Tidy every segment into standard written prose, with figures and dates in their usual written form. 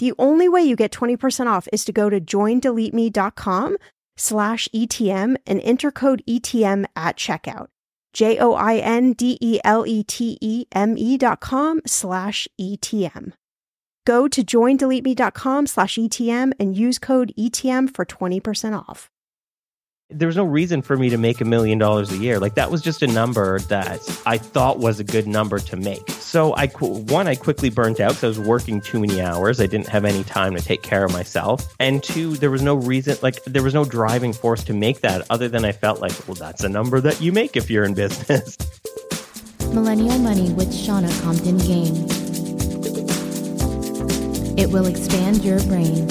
The only way you get 20% off is to go to joindeleteme.com/ETM and enter code ETM at checkout. joindeleteme.com/ETM. Go to joindeleteme.com/ETM and use code ETM for 20% off. There was no reason for me to make $1 million a year. Like, that was just a number that I thought was a good number to make. So I quickly burnt out because I was working too many hours. I didn't have any time to take care of myself. And 2, there was no reason, like there was no driving force to make that other than I felt like, well, that's a number that you make if you're in business. Millennial Money with Shannah Compton Game. It will expand your brain.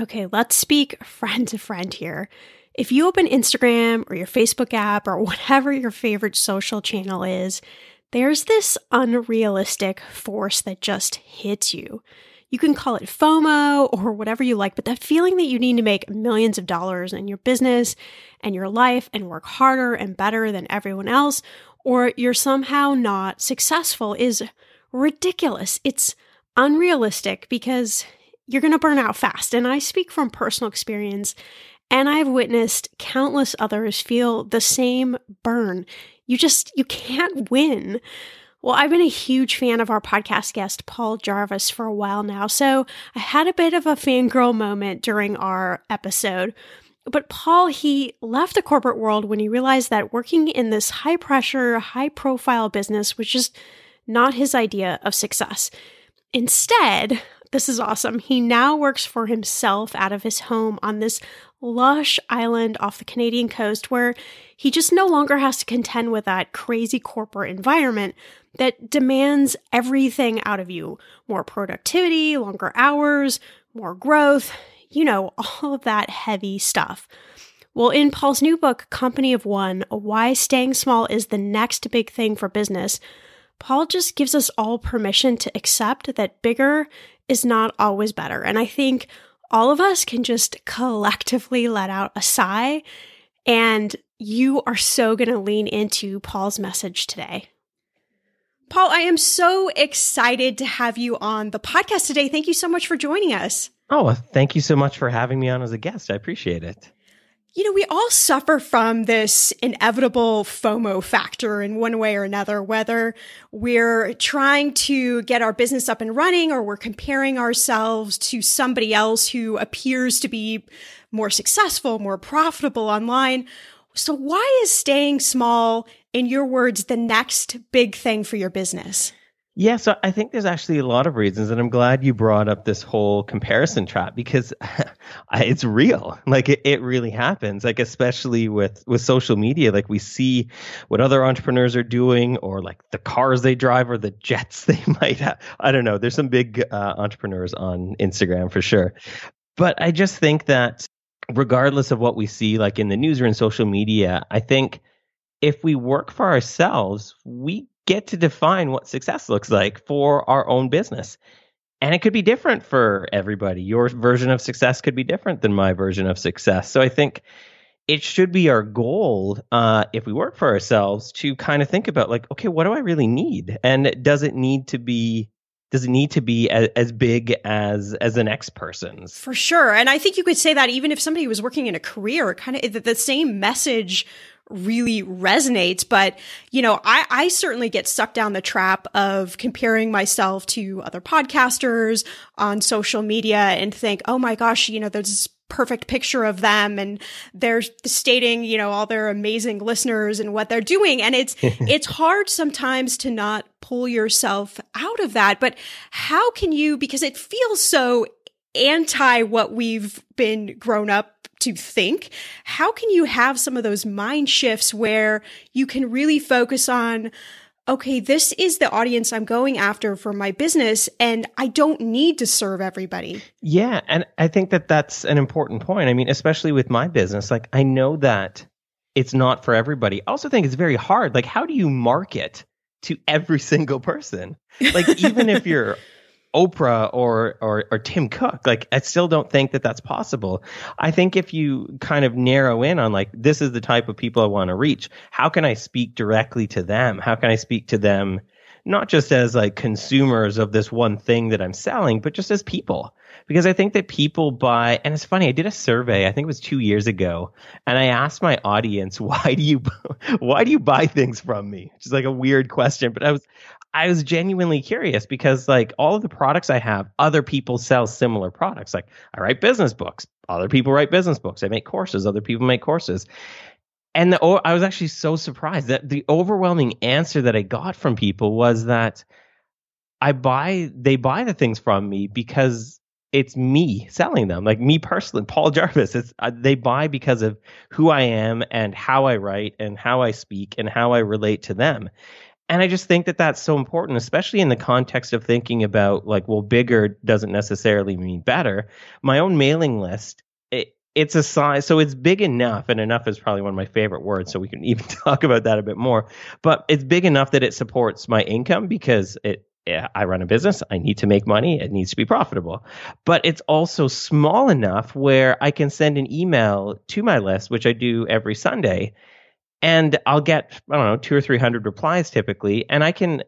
Okay, let's speak friend to friend here. If you open Instagram or your Facebook app or whatever your favorite social channel is, there's this unrealistic force that just hits you. You can call it FOMO or whatever you like, but that feeling that you need to make millions of dollars in your business and your life and work harder and better than everyone else, or you're somehow not successful is ridiculous. It's unrealistic because you're going to burn out fast. And I speak from personal experience, and I've witnessed countless others feel the same burn. You can't win. Well, I've been a huge fan of our podcast guest, Paul Jarvis, for a while now, so I had a bit of a fangirl moment during our episode. But Paul, he left the corporate world when he realized that working in this high-pressure, high-profile business was just not his idea of success. Instead, this is awesome, he now works for himself out of his home on this lush island off the Canadian coast where he just no longer has to contend with that crazy corporate environment that demands everything out of you. More productivity, longer hours, more growth, you know, all of that heavy stuff. Well, in Paul's new book, Company of One, Why Staying Small is the Next Big Thing for Business, Paul just gives us all permission to accept that bigger is not always better. And I think all of us can just collectively let out a sigh, and you are so going to lean into Paul's message today. Paul, I am so excited to have you on the podcast today. Thank you so much for joining us. Oh, thank you so much for having me on as a guest. I appreciate it. You know, we all suffer from this inevitable FOMO factor in one way or another, whether we're trying to get our business up and running or we're comparing ourselves to somebody else who appears to be more successful, more profitable online. So why is staying small, in your words, the next big thing for your business? Yeah, so I think there's actually a lot of reasons, and I'm glad you brought up this whole comparison trap because it's real. Like it really happens, like especially with social media, like we see what other entrepreneurs are doing or like the cars they drive or the jets they might have. I don't know. There's some big entrepreneurs on Instagram for sure. But I just think that regardless of what we see like in the news or in social media, I think if we work for ourselves, we get to define what success looks like for our own business. And it could be different for everybody. Your version of success could be different than my version of success. So I think it should be our goal, if we work for ourselves, to kind of think about like, okay, what do I really need? And does it need to be as big as the next person's? For sure. And I think you could say that even if somebody was working in a career, kind of the same message really resonates. But, you know, I certainly get sucked down the trap of comparing myself to other podcasters on social media and think, oh my gosh, you know, there's this perfect picture of them and they're stating, you know, all their amazing listeners and what they're doing. And it's hard sometimes to not pull yourself out of that. But how can you, because it feels so anti what we've been grown up to think, how can you have some of those mind shifts where you can really focus on, okay, this is the audience I'm going after for my business, and I don't need to serve everybody? Yeah, and I think that that's an important point. I mean, especially with my business, like I know that it's not for everybody. I also think it's very hard. Like, how do you market to every single person? Like, even if you're Oprah or Tim Cook, like I still don't think that that's possible. I think if you kind of narrow in on like, this is the type of people I want to reach, how can I speak directly to them? How can I speak to them, not just as like consumers of this one thing that I'm selling, but just as people? Because I think that people buy, and it's funny, I did a survey, I think it was 2 years ago, and I asked my audience, why do you buy things from me? Which is like a weird question, but I was genuinely curious because like all of the products I have, other people sell similar products. Like I write business books, other people write business books. I make courses, other people make courses. And I was actually so surprised that the overwhelming answer that I got from people was that they buy the things from me because it's me selling them, like me personally, Paul Jarvis. They buy because of who I am and how I write and how I speak and how I relate to them. And I just think that that's so important, especially in the context of thinking about like, well, bigger doesn't necessarily mean better. My own mailing list, it's a size, so it's big enough, and enough is probably one of my favorite words, so we can even talk about that a bit more. But it's big enough that it supports my income because it I run a business. I need to make money. It needs to be profitable. But it's also small enough where I can send an email to my list, which I do every Sunday, and I'll get, 200 or 300 replies typically, and I can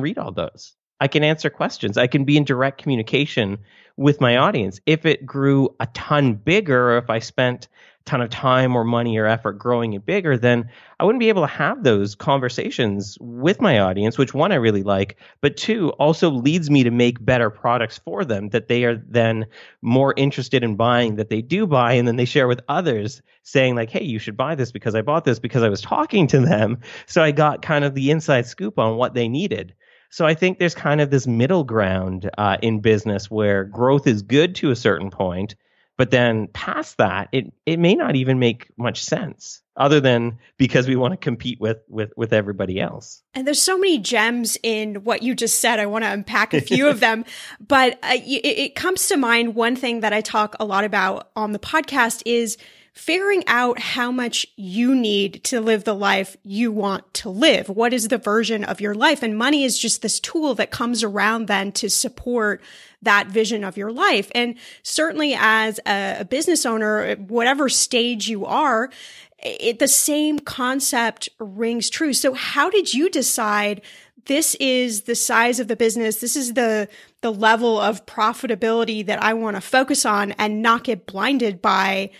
read all those. I can answer questions. I can be in direct communication with my audience. If it grew a ton bigger, or if I spent a ton of time or money or effort growing it bigger, then I wouldn't be able to have those conversations with my audience, which one, I really like, but two, also leads me to make better products for them that they are then more interested in buying, that they do buy, and then they share with others saying like, hey, you should buy this because I bought this because I was talking to them. So I got kind of the inside scoop on what they needed. So I think there's kind of this middle ground in business where growth is good to a certain point, but then past that, it may not even make much sense other than because we want to compete with everybody else. And there's so many gems in what you just said. I want to unpack a few of them, but it comes to mind. One thing that I talk a lot about on the podcast is figuring out how much you need to live the life you want to live. What is the version of your life? And money is just this tool that comes around then to support that vision of your life. And certainly as a business owner, whatever stage you are, the same concept rings true. So how did you decide this is the size of the business, this is the level of profitability that I want to focus on and not get blinded by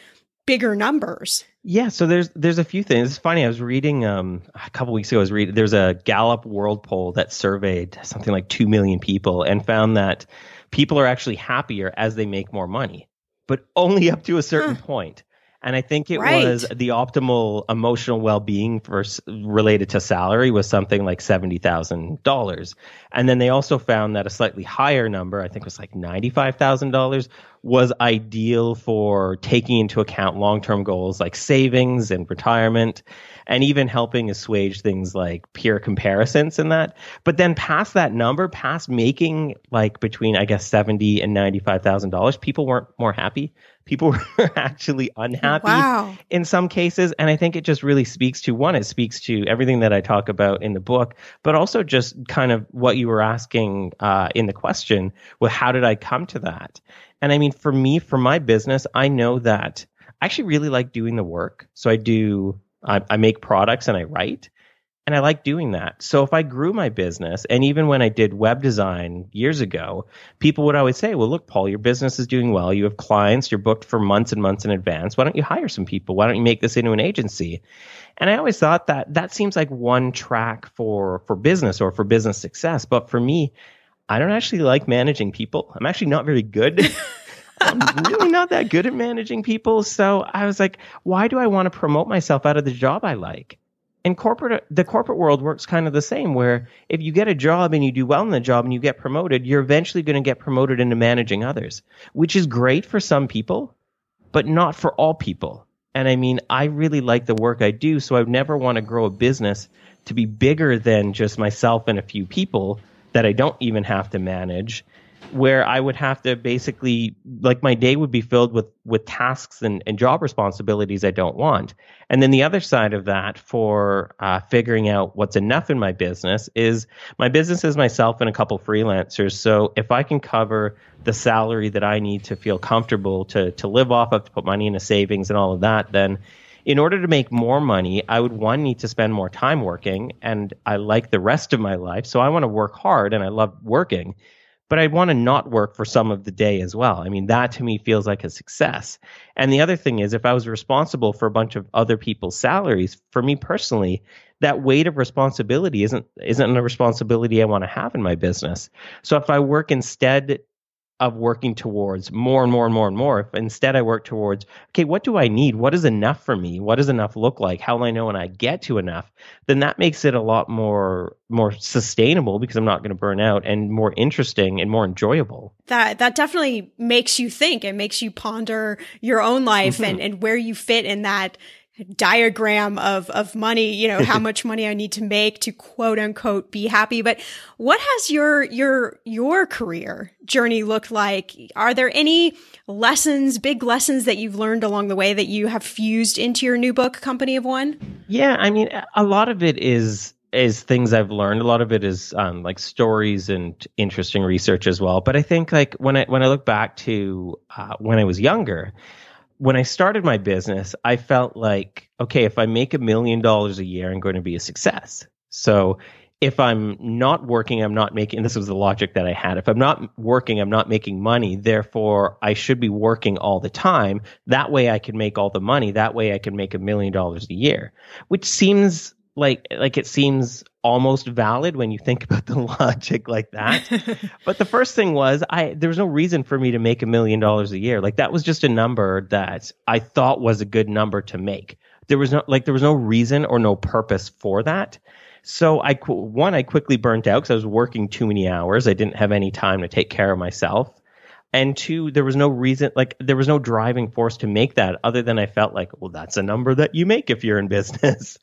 bigger numbers? Yeah, so there's a few things. It's funny. I was reading a couple weeks ago. There's a Gallup World poll that surveyed something like 2 million people and found that people are actually happier as they make more money, but only up to a certain point. And I think it was the optimal emotional well-being related to salary was something like $70,000. And then they also found that a slightly higher number, I think it was like $95,000, was ideal for taking into account long-term goals like savings and retirement, and even helping assuage things like peer comparisons and that. But then past that number, past making like between, I guess, $70,000 and $95,000, people weren't more happy. People were actually unhappy in some cases. And I think it just really speaks to, one, it speaks to everything that I talk about in the book, but also just kind of what you were asking in the question, well, how did I come to that? And I mean, for me, for my business, I know that I actually really like doing the work. So I make products and I write, and I like doing that. So if I grew my business, and even when I did web design years ago, people would always say, well, look, Paul, your business is doing well. You have clients. You're booked for months and months in advance. Why don't you hire some people? Why don't you make this into an agency? And I always thought that seems like one track for business or for business success. But for me, I don't actually like managing people. I'm actually not very good. I'm really not that good at managing people. So I was like, why do I want to promote myself out of the job I like? And the corporate world works kind of the same, where if you get a job and you do well in the job and you get promoted, you're eventually going to get promoted into managing others, which is great for some people, but not for all people. And I mean, I really like the work I do, so I would never want to grow a business to be bigger than just myself and a few people that I don't even have to manage, where I would have to basically, like, my day would be filled with tasks and job responsibilities I don't want. And then the other side of that for figuring out what's enough in my business is, my business is myself and a couple freelancers. So if I can cover the salary that I need to feel comfortable to live off of, to put money into savings and all of that, then in order to make more money, I would, one, need to spend more time working, and I like the rest of my life. So I want to work hard and I love working, but I want to not work for some of the day as well. I mean, that to me feels like a success. And the other thing is, if I was responsible for a bunch of other people's salaries, for me personally, that weight of responsibility isn't a responsibility I want to have in my business. So if I work instead of working towards more and more and more and more, if instead I work towards, okay, what do I need? What is enough for me? What does enough look like? How will I know when I get to enough? Then that makes it a lot more sustainable, because I'm not going to burn out, and more interesting and more enjoyable. That definitely makes you think. It makes you ponder your own life and where you fit in that diagram of money, how much money I need to make to, quote unquote, be happy. But what has your career journey looked like? Are there any lessons, big lessons that you've learned along the way that you have fused into your new book, Company of One? Yeah, I mean, a lot of it is is things I've learned. A lot of it is like stories and interesting research as well. But I think like when I look back to when I was younger, when I started my business, I felt like, okay, if I make $1 million a year, I'm going to be a success. So if I'm not working, I'm not making, and this was the logic that I had. If I'm not working, I'm not making money. Therefore, I should be working all the time. That way I can make all the money. That way I can make $1 million a year, which seems like it seems almost valid when you think about the logic like that. But the first thing was there was no reason for me to make $1 million a year. Like that was just a number that I thought was a good number to make. There was no reason or no purpose for that. So I quickly burnt out because I was working too many hours. I didn't have any time to take care of myself. And two, there was no reason, like there was no driving force to make that other than I felt like, well, that's a number that you make if you're in business.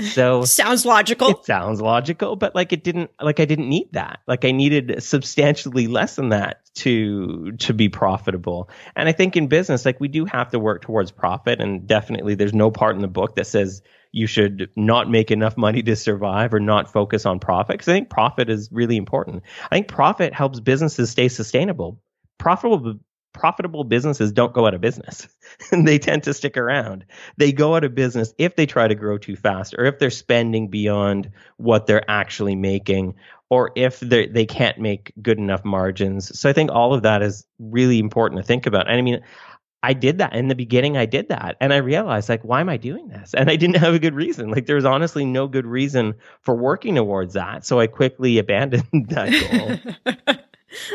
So sounds logical. It sounds logical, but like it didn't, like I didn't need that. Like I needed substantially less than that to be profitable. And I think in business, like we do have to work towards profit. And definitely there's no part in the book that says you should not make enough money to survive or not focus on profit. Because I think profit is really important. I think profit helps businesses stay sustainable. Profitable businesses don't go out of business. They tend to stick around. They go out of business if they try to grow too fast or if they're spending beyond what they're actually making or if they can't make good enough margins. So I think all of that is really important to think about. And I mean, I did that in the beginning. I did that. And I realized like, why am I doing this? And I didn't have a good reason. Like there was honestly no good reason for working towards that. So I quickly abandoned that goal.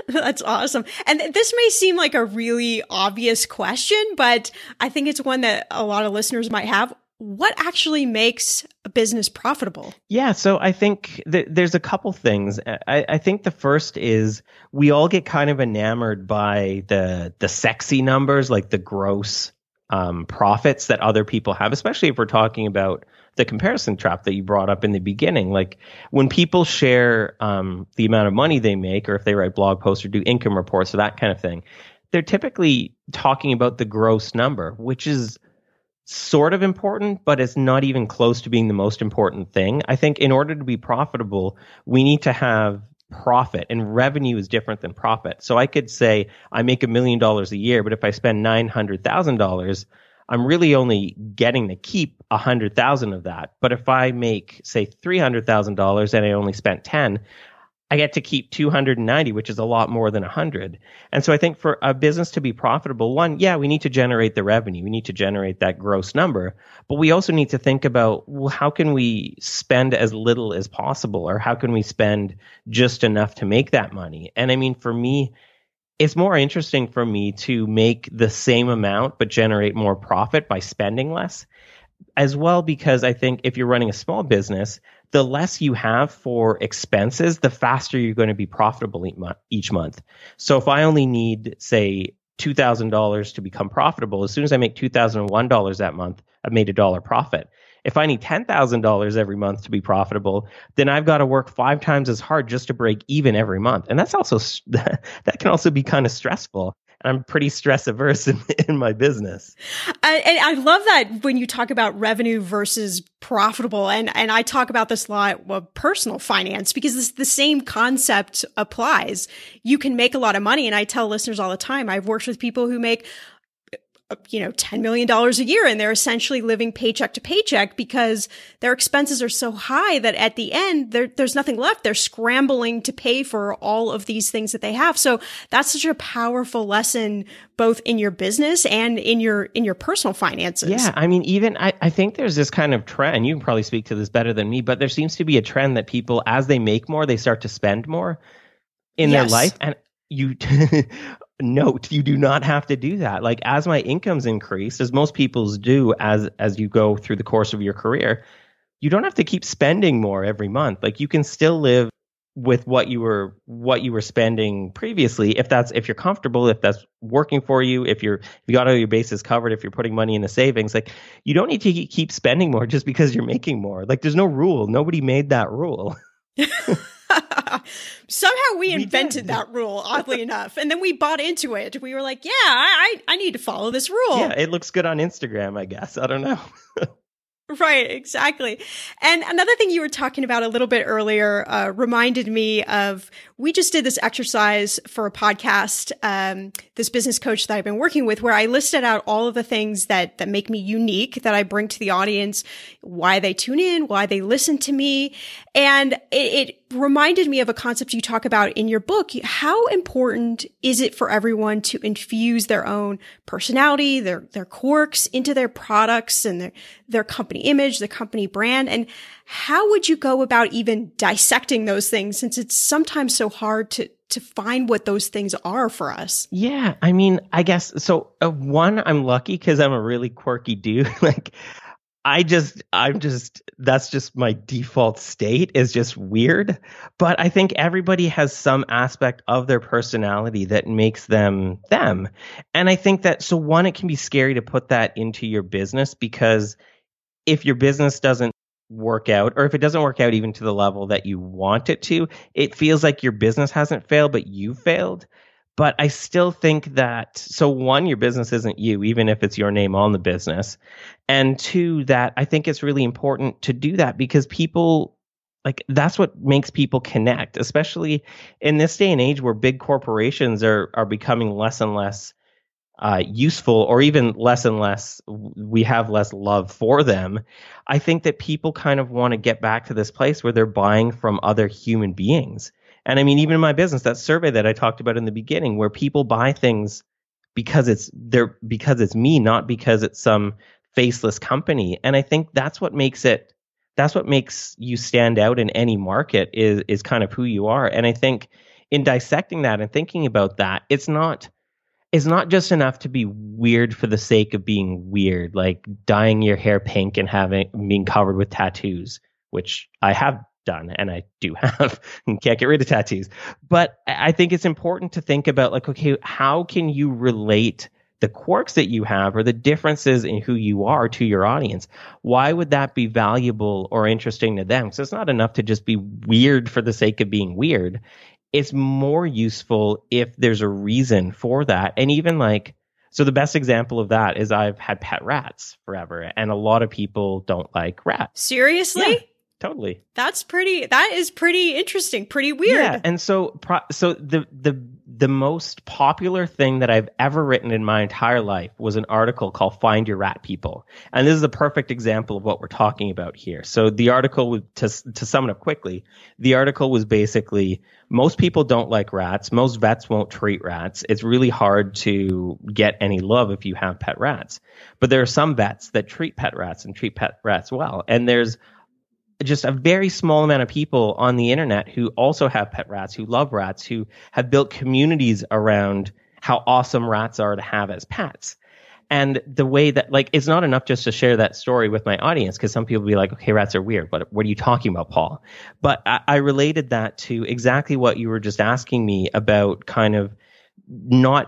That's awesome. And this may seem like a really obvious question, but I think it's one that a lot of listeners might have. What actually makes a business profitable? Yeah, so I think there's a couple things. I think the first is we all get kind of enamored by the sexy numbers, like the gross profits that other people have, especially if we're talking about the comparison trap that you brought up in the beginning. Like when people share the amount of money they make, or if they write blog posts or do income reports or that kind of thing, they're typically talking about the gross number, which is sort of important, but it's not even close to being the most important thing. I think in order to be profitable, we need to have profit, and revenue is different than profit. So I could say I make $1 million a year, but if I spend $900,000, I'm really only getting to keep $100,000 of that. But if I make, say, $300,000 and I only spent 10, I get to keep 290, which is a lot more than 100. And so I think for a business to be profitable, one, yeah, we need to generate the revenue. We need to generate that gross number. But we also need to think about, well, how can we spend as little as possible? Or how can we spend just enough to make that money? And I mean, for me, it's more interesting for me to make the same amount but generate more profit by spending less as well, because I think if you're running a small business, the less you have for expenses, the faster you're going to be profitable each month. So if I only need, say, $2,000 to become profitable, as soon as I make $2,001 that month, I've made $1 profit. If I need $10,000 every month to be profitable, then I've got to work 5 times as hard just to break even every month. And that's also, that can also be kind of stressful. I'm pretty stress averse in my business. And I love that when you talk about revenue versus profitable. And I talk about this a lot with personal finance because the same concept applies. You can make a lot of money. And I tell listeners all the time, I've worked with people who make $10 million a year, and they're essentially living paycheck to paycheck because their expenses are so high that at the end, there's nothing left. They're scrambling to pay for all of these things that they have. So that's such a powerful lesson, both in your business and in your personal finances. Yeah. I mean, even I think there's this kind of trend, you can probably speak to this better than me, but there seems to be a trend that people, as they make more, they start to spend more in their life. And you note, you do not have to do that. Like as my incomes increase, as most people's do, as you go through the course of your career, you don't have to keep spending more every month. Like you can still live with what you were spending previously, if you're comfortable, if that's working for you, if you got all your bases covered, if you're putting money in the savings. Like you don't need to keep spending more just because you're making more. Like there's no rule. Nobody made that rule. Somehow we invented that rule, oddly enough. And then we bought into it. We were like, yeah, I need to follow this rule. Yeah, it looks good on Instagram, I guess. I don't know. Right, exactly. And another thing you were talking about a little bit earlier reminded me of, we just did this exercise for a podcast, this business coach that I've been working with, where I listed out all of the things that make me unique, that I bring to the audience, why they tune in, why they listen to me. And it reminded me of a concept you talk about in your book. How important is it for everyone to infuse their own personality, their quirks into their products and their company image, the company brand? And how would you go about even dissecting those things, since it's sometimes so hard to find what those things are for us? Yeah. I mean, I guess, so one, I'm lucky because I'm a really quirky dude. Like, that's just my default state, is just weird. But I think everybody has some aspect of their personality that makes them them. And I think that, so one, it can be scary to put that into your business, because if your business doesn't work out, or if it doesn't work out even to the level that you want it to, it feels like your business hasn't failed, but you failed. But I still think that, so one, your business isn't you, even if it's your name on the business. And two, that I think it's really important to do that, because people, like, that's what makes people connect, especially in this day and age where big corporations are becoming less and less useful, or even less and less, we have less love for them. I think that people kind of want to get back to this place where they're buying from other human beings. And I mean, even in my business, that survey that I talked about in the beginning, where people buy things because it's me, not because it's some faceless company. And I think that's what makes you stand out in any market, is kind of who you are. And I think in dissecting that and thinking about that, it's not just enough to be weird for the sake of being weird, like dyeing your hair pink and being covered with tattoos, which I have done, and I do have, and can't get rid of tattoos. But I think it's important to think about, like, okay, how can you relate the quirks that you have, or the differences in who you are, to your audience? Why would that be valuable or interesting to them? So it's not enough to just be weird for the sake of being weird. It's more useful if there's a reason for that. And even like, so the best example of that is, I've had pet rats forever, and a lot of people don't like rats. Seriously? Yeah. Totally. That is pretty interesting, pretty weird. Yeah, and so the most popular thing that I've ever written in my entire life was an article called Find Your Rat People. And this is a perfect example of what we're talking about here. So the article, to sum it up quickly, the article was basically, most people don't like rats. Most vets won't treat rats. It's really hard to get any love if you have pet rats. But there are some vets that treat pet rats and treat pet rats well. And there's just a very small amount of people on the internet who also have pet rats, who love rats, who have built communities around how awesome rats are to have as pets. And the way that, like, it's not enough just to share that story with my audience, because some people will be like, okay, rats are weird, but what are you talking about, Paul? But I related that to exactly what you were just asking me about, kind of not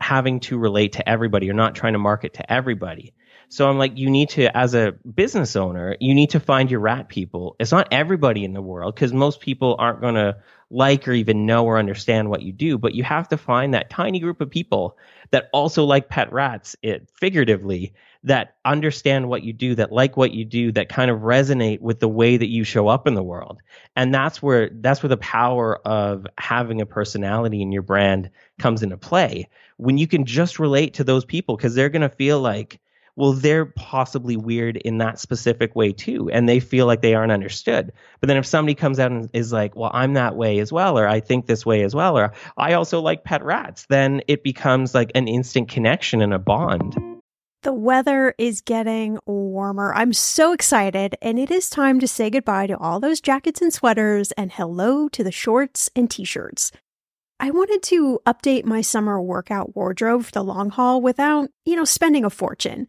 having to relate to everybody, or not trying to market to everybody. So I'm like, you need to, as a business owner, you need to find your rat people. It's not everybody in the world, because most people aren't going to like or even know or understand what you do. But you have to find that tiny group of people that also like pet rats, figuratively, that understand what you do, that like what you do, that kind of resonate with the way that you show up in the world. And that's where the power of having a personality in your brand comes into play, when you can just relate to those people, because they're going to feel like, well, they're possibly weird in that specific way too, and they feel like they aren't understood. But then if somebody comes out and is like, well, I'm that way as well, or I think this way as well, or I also like pet rats, then it becomes like an instant connection and a bond. The weather is getting warmer. I'm so excited, and it is time to say goodbye to all those jackets and sweaters, and hello to the shorts and t-shirts. I wanted to update my summer workout wardrobe for the long haul without, spending a fortune.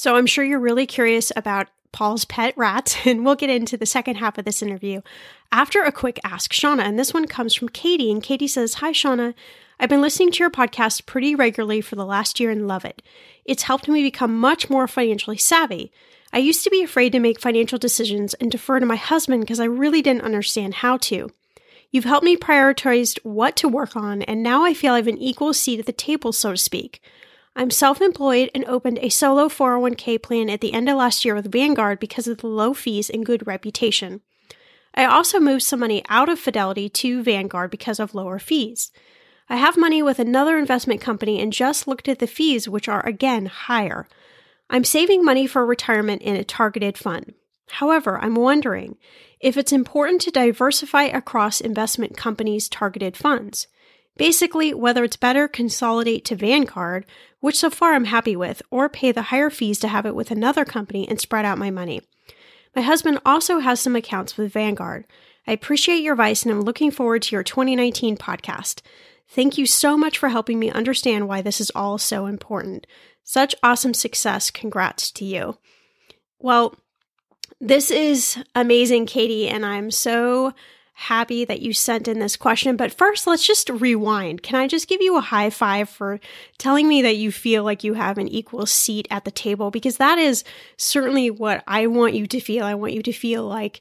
So I'm sure you're really curious about Paul's pet rat, and we'll get into the second half of this interview after a quick Ask Shannah. And this one comes from Katie, and Katie says, "Hi, Shannah. I've been listening to your podcast pretty regularly for the last year and love it. It's helped me become much more financially savvy. I used to be afraid to make financial decisions and defer to my husband because I really didn't understand how to. You've helped me prioritize what to work on, and now I feel I have an equal seat at the table, so to speak. I'm self-employed and opened a solo 401k plan at the end of last year with Vanguard because of the low fees and good reputation. I also moved some money out of Fidelity to Vanguard because of lower fees. I have money with another investment company and just looked at the fees, which are again higher. I'm saving money for retirement in a targeted fund. However, I'm wondering if it's important to diversify across investment companies' targeted funds. Basically, whether it's better consolidate to Vanguard, which so far I'm happy with, or pay the higher fees to have it with another company and spread out my money. My husband also has some accounts with Vanguard. I appreciate your advice and I'm looking forward to your 2019 podcast. Thank you so much for helping me understand why this is all so important. Such awesome success. Congrats to you." Well, This is amazing, Katie, and I'm so happy that you sent in this question. But first, let's just rewind. Can I just give you a high five for telling me that you feel like you have an equal seat at the table? Because that is certainly what I want you to feel. I want you to feel like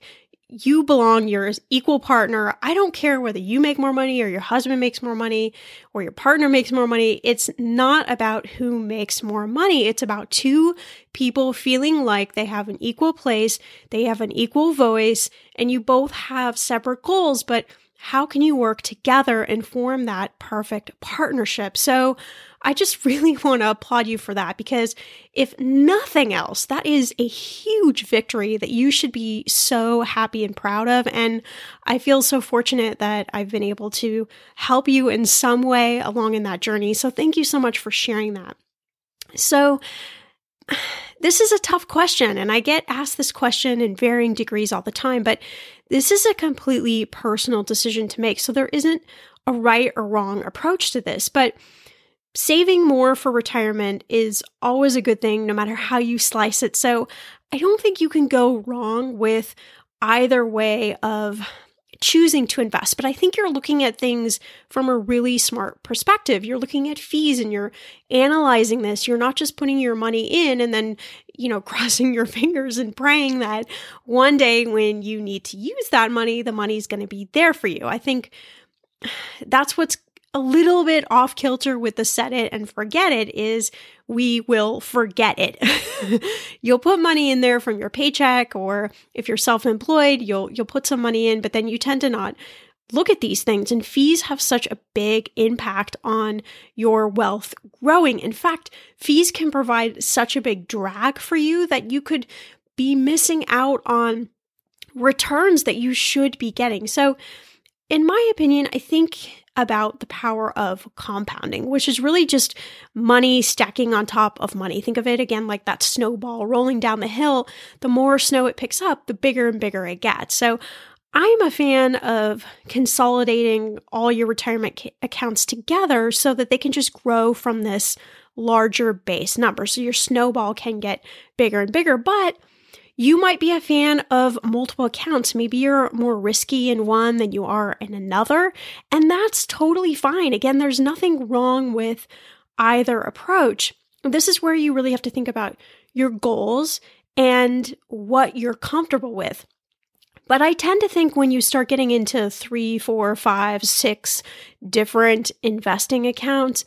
you belong, you're an equal partner. I don't care whether you make more money or your husband makes more money or your partner makes more money. It's not about who makes more money. It's about two people feeling like they have an equal place, they have an equal voice, and you both have separate goals, but how can you work together and form that perfect partnership? So I just really want to applaud you for that, because if nothing else, that is a huge victory that you should be so happy and proud of. And I feel so fortunate that I've been able to help you in some way along in that journey. So thank you so much for sharing that. So this is a tough question, and I get asked this question in varying degrees all the time, but this is a completely personal decision to make. So there isn't a right or wrong approach to this, but saving more for retirement is always a good thing, no matter how you slice it. So I don't think you can go wrong with either way of choosing to invest, but I think you're looking at things from a really smart perspective. You're looking at fees and you're analyzing this. You're not just putting your money in and then, crossing your fingers and praying that one day when you need to use that money, the money's going to be there for you. I think that's what's a little bit off kilter with the set it and forget it is we will forget it. You'll put money in there from your paycheck, or if you're self-employed, you'll put some money in, but then you tend to not look at these things, and fees have such a big impact on your wealth growing. In fact, fees can provide such a big drag for you that you could be missing out on returns that you should be getting. So in my opinion, I think about the power of compounding, which is really just money stacking on top of money. Think of it again like that snowball rolling down the hill. The more snow it picks up, the bigger and bigger it gets. So I'm a fan of consolidating all your retirement accounts together so that they can just grow from this larger base number. So your snowball can get bigger and bigger, but you might be a fan of multiple accounts. Maybe you're more risky in one than you are in another, and that's totally fine. Again, there's nothing wrong with either approach. This is where you really have to think about your goals and what you're comfortable with. But I tend to think when you start getting into 3, 4, 5, 6 different investing accounts,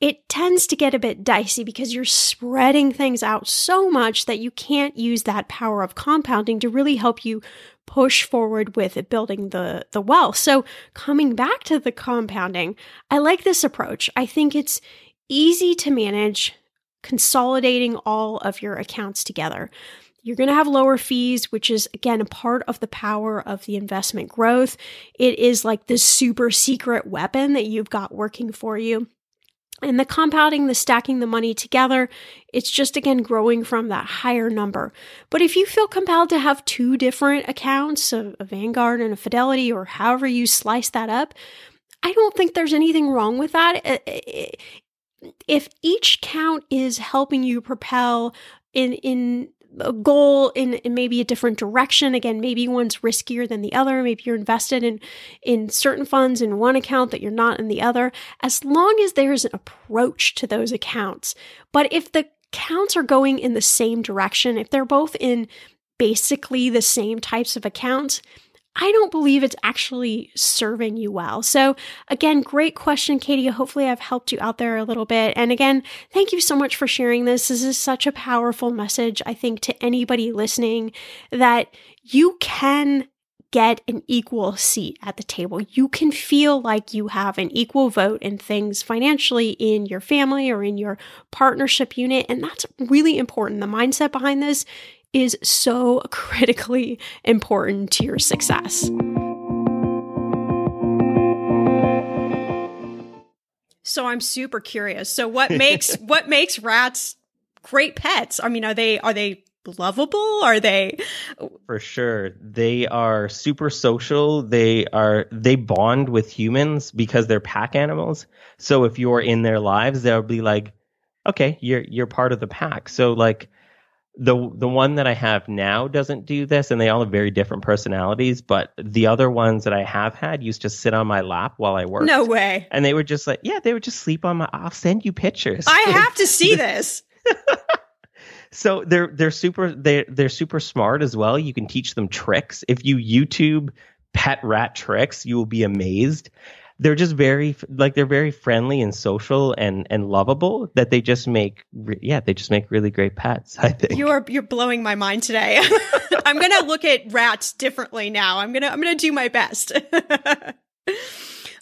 it tends to get a bit dicey because you're spreading things out so much that you can't use that power of compounding to really help you push forward with building the wealth. So coming back to the compounding, I like this approach. I think it's easy to manage consolidating all of your accounts together. You're going to have lower fees, which is, again, a part of the power of the investment growth. It is like this super secret weapon that you've got working for you. And the compounding, the stacking the money together, it's just, again, growing from that higher number. But if you feel compelled to have two different accounts, a Vanguard and a Fidelity, or however you slice that up, I don't think there's anything wrong with that. If each count is helping you propel in a goal in maybe a different direction. Again, maybe one's riskier than the other. Maybe you're invested in certain funds in one account that you're not in the other, as long as there's an approach to those accounts. But if the counts are going in the same direction, if they're both in basically the same types of accounts, I don't believe it's actually serving you well. So again, great question, Katie. Hopefully I've helped you out there a little bit. And again, thank you so much for sharing this. This is such a powerful message, I think, to anybody listening, that you can get an equal seat at the table. You can feel like you have an equal vote in things financially in your family or in your partnership unit. And that's really important. The mindset behind this is so critically important to your success. So I'm super curious. So what makes rats great pets? I mean, are they lovable? Are they? For sure. They are super social. They bond with humans because they're pack animals. So if you're in their lives, they'll be like, okay, you're part of the pack. So like, The one that I have now doesn't do this, and they all have very different personalities, but the other ones that I have had used to sit on my lap while I worked. No way. And they were just like, yeah, they would just sleep on my, I'll send you pictures. I have to see this. So they're super smart as well. You can teach them tricks. If you YouTube pet rat tricks, you will be amazed. They're just very friendly and social and lovable, that they just make really great pets, I think. You're blowing my mind today. I'm going to look at rats differently now. I'm going to do my best.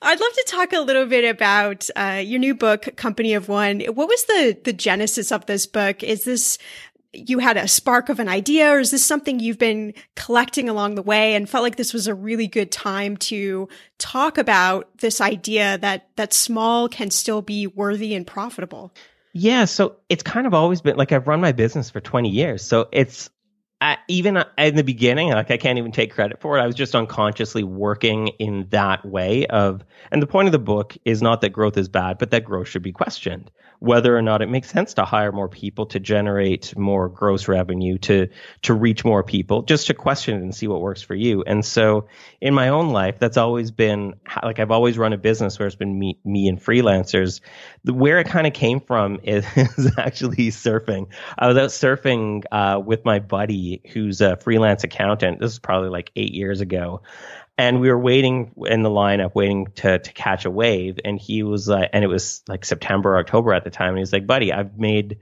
I'd love to talk a little bit about your new book, Company of One. What was the genesis of this book? Is this you had a spark of an idea, or is this something you've been collecting along the way and felt like this was a really good time to talk about this idea that small can still be worthy and profitable? Yeah. So it's kind of always been like, I've run my business for 20 years. So it's even in the beginning, like I can't even take credit for it. I was just unconsciously working in that way of, and the point of the book is not that growth is bad, but that growth should be questioned. Whether or not it makes sense to hire more people, to generate more gross revenue, to reach more people, just to question it and see what works for you. And so in my own life, that's always been, like I've always run a business where it's been me and freelancers. Where it kind of came from is actually surfing. I was out surfing with my buddy who's a freelance accountant. This is probably like 8 years ago. And we were waiting in the lineup, waiting to catch a wave. And he was like, and it was like September, October at the time. And he was like, buddy, I've made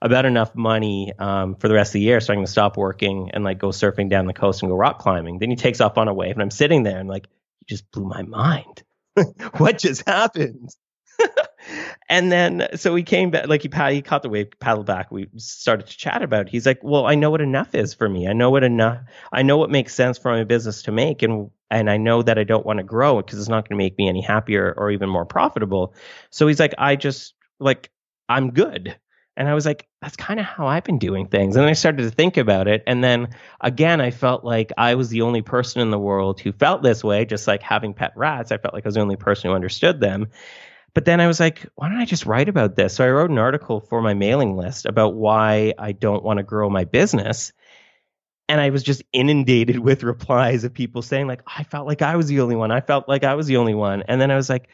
about enough money for the rest of the year. So I'm going to stop working and like go surfing down the coast and go rock climbing. Then he takes off on a wave and I'm sitting there and like, you just blew my mind. What just happened? And then, so we came back, like he caught the wave, paddled back. We started to chat about it. He's like, well, I know what enough is for me. I know what makes sense for my business to make. And I know that I don't want to grow it because it's not going to make me any happier or even more profitable. So he's like, I'm good. And I was like, that's kind of how I've been doing things. And then I started to think about it. And then again, I felt like I was the only person in the world who felt this way, just like having pet rats. I felt like I was the only person who understood them. But then I was like, why don't I just write about this? So I wrote an article for my mailing list about why I don't want to grow my business. And I was just inundated with replies of people saying like, I felt like I was the only one. I felt like I was the only one. And then I was like,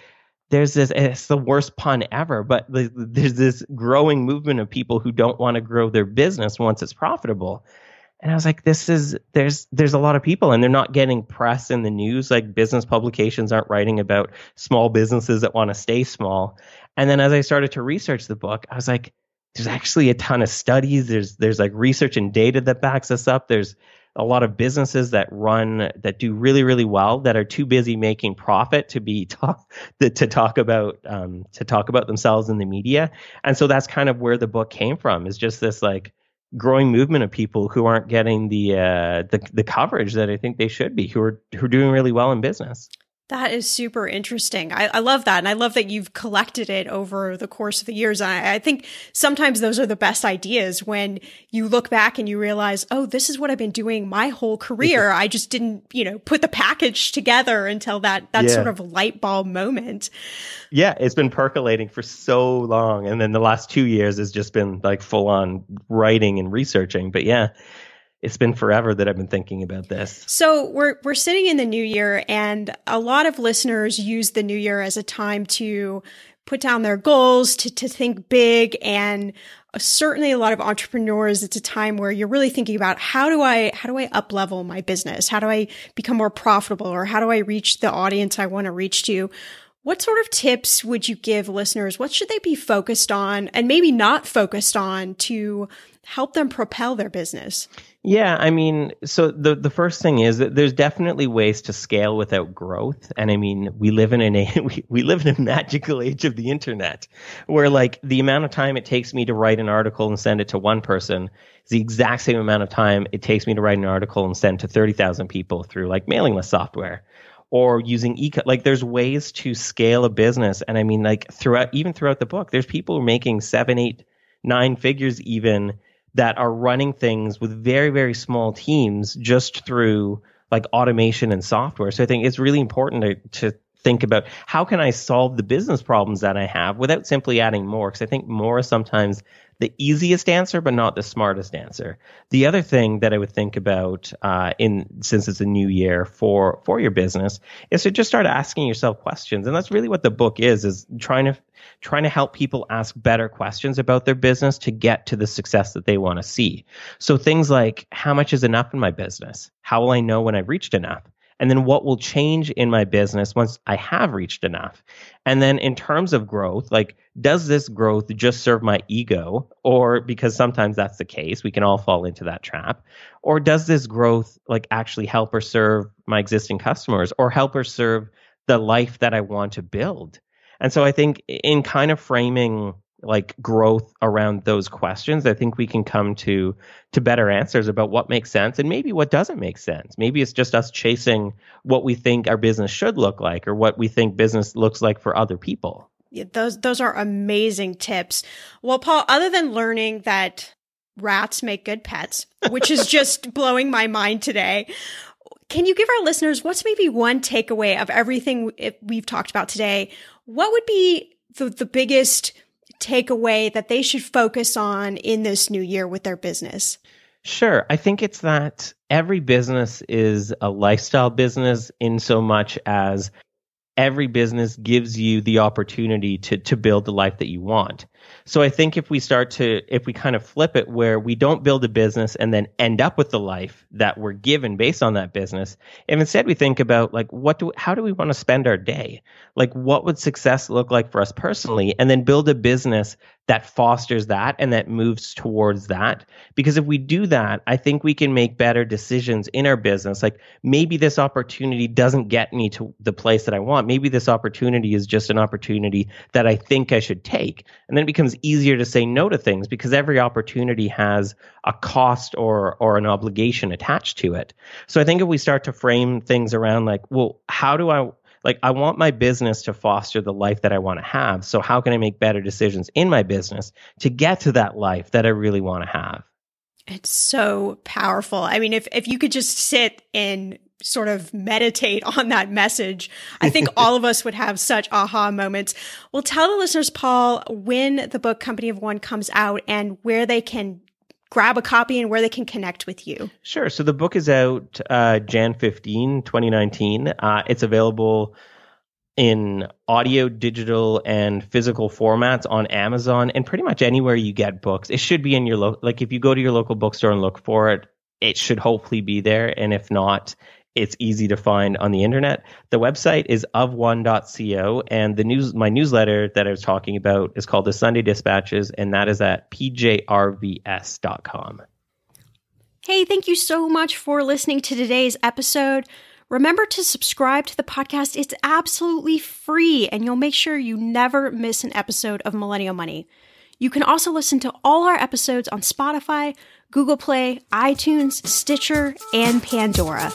there's this, it's the worst pun ever, but there's this growing movement of people who don't want to grow their business once it's profitable. And I was like, there's a lot of people and they're not getting press in the news. Like business publications aren't writing about small businesses that want to stay small. And then as I started to research the book, I was like, there's actually a ton of studies. There's like research and data that backs us up. There's a lot of businesses that do really, really well that are too busy making profit to be to talk about themselves in the media. And so that's kind of where the book came from, is just this like growing movement of people who aren't getting the coverage that I think they should be, who are doing really well in business. That is super interesting. I love that. And I love that you've collected it over the course of the years. I think sometimes those are the best ideas, when you look back and you realize, oh, this is what I've been doing my whole career. I just didn't, put the package together until that sort of light bulb moment. Yeah, it's been percolating for so long. And then the last 2 years has just been like full on writing and researching. But yeah. It's been forever that I've been thinking about this. So we're sitting in the new year, and a lot of listeners use the new year as a time to put down their goals, to think big. And certainly a lot of entrepreneurs, it's a time where you're really thinking about how do I up-level my business? How do I become more profitable? Or how do I reach the audience I want to reach to? What sort of tips would you give listeners? What should they be focused on and maybe not focused on to help them propel their business? Yeah, I mean, so the first thing is that there's definitely ways to scale without growth. And I mean, we live in a magical age of the internet, where like the amount of time it takes me to write an article and send it to one person is the exact same amount of time it takes me to write an article and send to 30,000 people through like mailing list software. Or using like there's ways to scale a business. And I mean, like throughout the book, there's people who are making 7, 8, 9 figures even that are running things with very, very small teams just through like automation and software. So I think it's really important to think about how can I solve the business problems that I have without simply adding more, because I think more is sometimes the easiest answer, but not the smartest answer. The other thing that I would think about since it's a new year for your business is to just start asking yourself questions. And that's really what the book is trying to help people ask better questions about their business to get to the success that they want to see. So things like, how much is enough in my business? How will I know when I've reached enough? And then what will change in my business once I have reached enough? And then in terms of growth, like, does this growth just serve my ego? Or, because sometimes that's the case, we can all fall into that trap. Or does this growth like actually help or serve my existing customers or help or serve the life that I want to build? And so I think in kind of framing like growth around those questions, I think we can come to better answers about what makes sense and maybe what doesn't make sense. Maybe it's just us chasing what we think our business should look like or what we think business looks like for other people. Yeah, those are amazing tips. Well, Paul, other than learning that rats make good pets, which is just blowing my mind today, can you give our listeners what's maybe one takeaway of everything we've talked about today? What would be the biggest takeaway that they should focus on in this new year with their business? Sure. I think it's that every business is a lifestyle business in so much as every business gives you the opportunity to build the life that you want. So I think if we kind of flip it where we don't build a business and then end up with the life that we're given based on that business, and instead we think about like, how do we want to spend our day? Like, what would success look like for us personally? And then build a business that fosters that and that moves towards that. Because if we do that, I think we can make better decisions in our business. Like, maybe this opportunity doesn't get me to the place that I want. Maybe this opportunity is just an opportunity that I think I should take. And then it becomes easier to say no to things because every opportunity has a cost or an obligation attached to it. So I think if we start to frame things around like, well, how do I, like, I want my business to foster the life that I want to have. So how can I make better decisions in my business to get to that life that I really want to have? It's so powerful. I mean, if you could just sit and sort of meditate on that message, I think all of us would have such aha moments. Well, tell the listeners, Paul, when the book Company of One comes out and where they can grab a copy and where they can connect with you. Sure. So the book is out Jan 15, 2019. It's available in audio, digital, and physical formats on Amazon and pretty much anywhere you get books. It should be in your if you go to your local bookstore and look for it, it should hopefully be there. And if not, it's easy to find on the internet. The website is ofone.co, and my newsletter that I was talking about is called The Sunday Dispatches, and that is at pjrvs.com. Hey, thank you so much for listening to today's episode. Remember to subscribe to the podcast. It's absolutely free, and you'll make sure you never miss an episode of Millennial Money. You can also listen to all our episodes on Spotify, Google Play, iTunes, Stitcher, and Pandora.